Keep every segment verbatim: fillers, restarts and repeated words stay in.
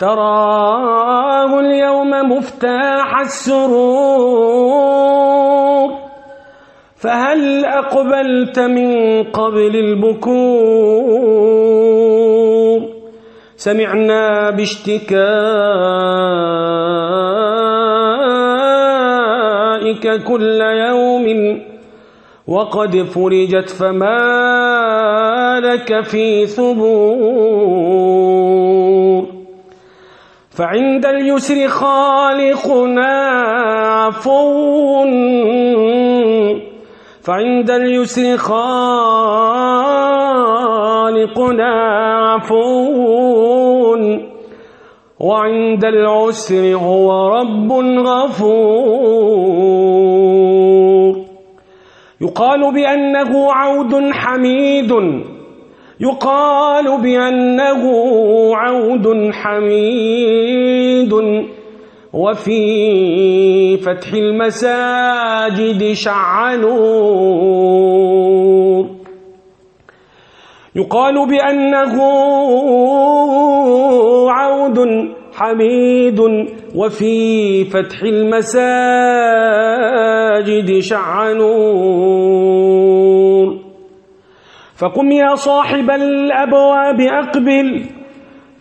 تراه اليوم مفتاح السرور فهل أقبلت من قبل البكور سمعنا باشتكائك كل يوم وقد فرجت فما لك في ثبور فعند اليسر خالقنا عفو فعند اليسر خالقنا عفو وعند العسر هو رب غفور يقال بأنه عود حميد يقال بأنه عود حميد وفي فتح المساجد شع نور يقال بأنه عود حميد وفي فتح المساجد شع نور فقم يا صاحب الأبواب أقبل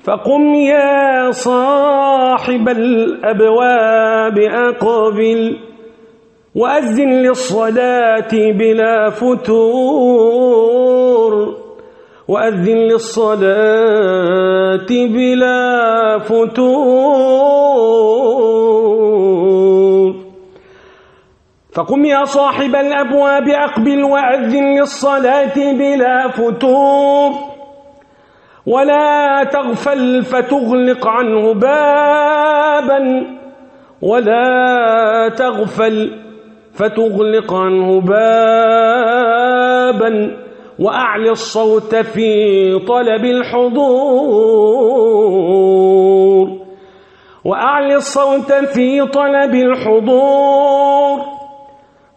فقم يا صاحب الأبواب أقبل وأذن للصلاة بلا فتور وأذن للصلاة بلا فتور فقم يا صاحب الأبواب أقبل وأذن للصلاة بلا فتور ولا تغفل فتغلق عنه بابا ولا تغفل فتغلق عنه بابا وأعلي الصوت في طلب الحضور وأعلي الصوت في طلب الحضور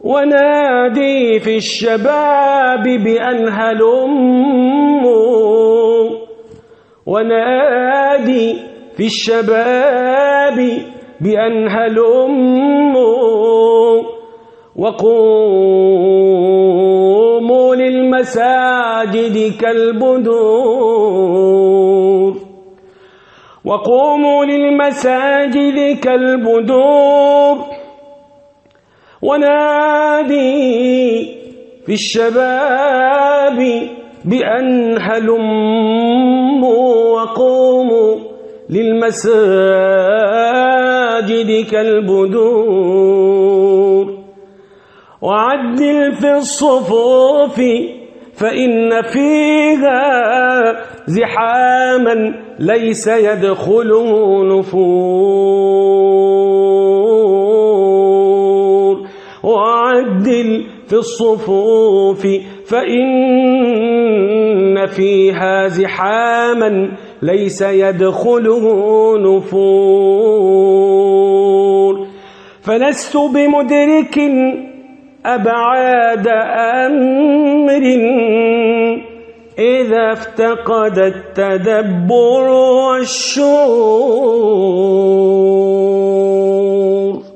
ونادي في الشباب بأن هلموا ونادي في الشباب بأن هلموا وقوموا للمساجد كالبدور وقوموا للمساجد كالبدور ونادي في الشباب بأن هلموا وقوموا للمساجد كالبدور وعدل في الصفوف فإن فيها زحاما ليس يدخله نفور وعدل في الصفوف فإن فيها زحاما ليس يدخله نفور فلست بمدرك أبعاد أمر إذا افتقد التدبر والشعور.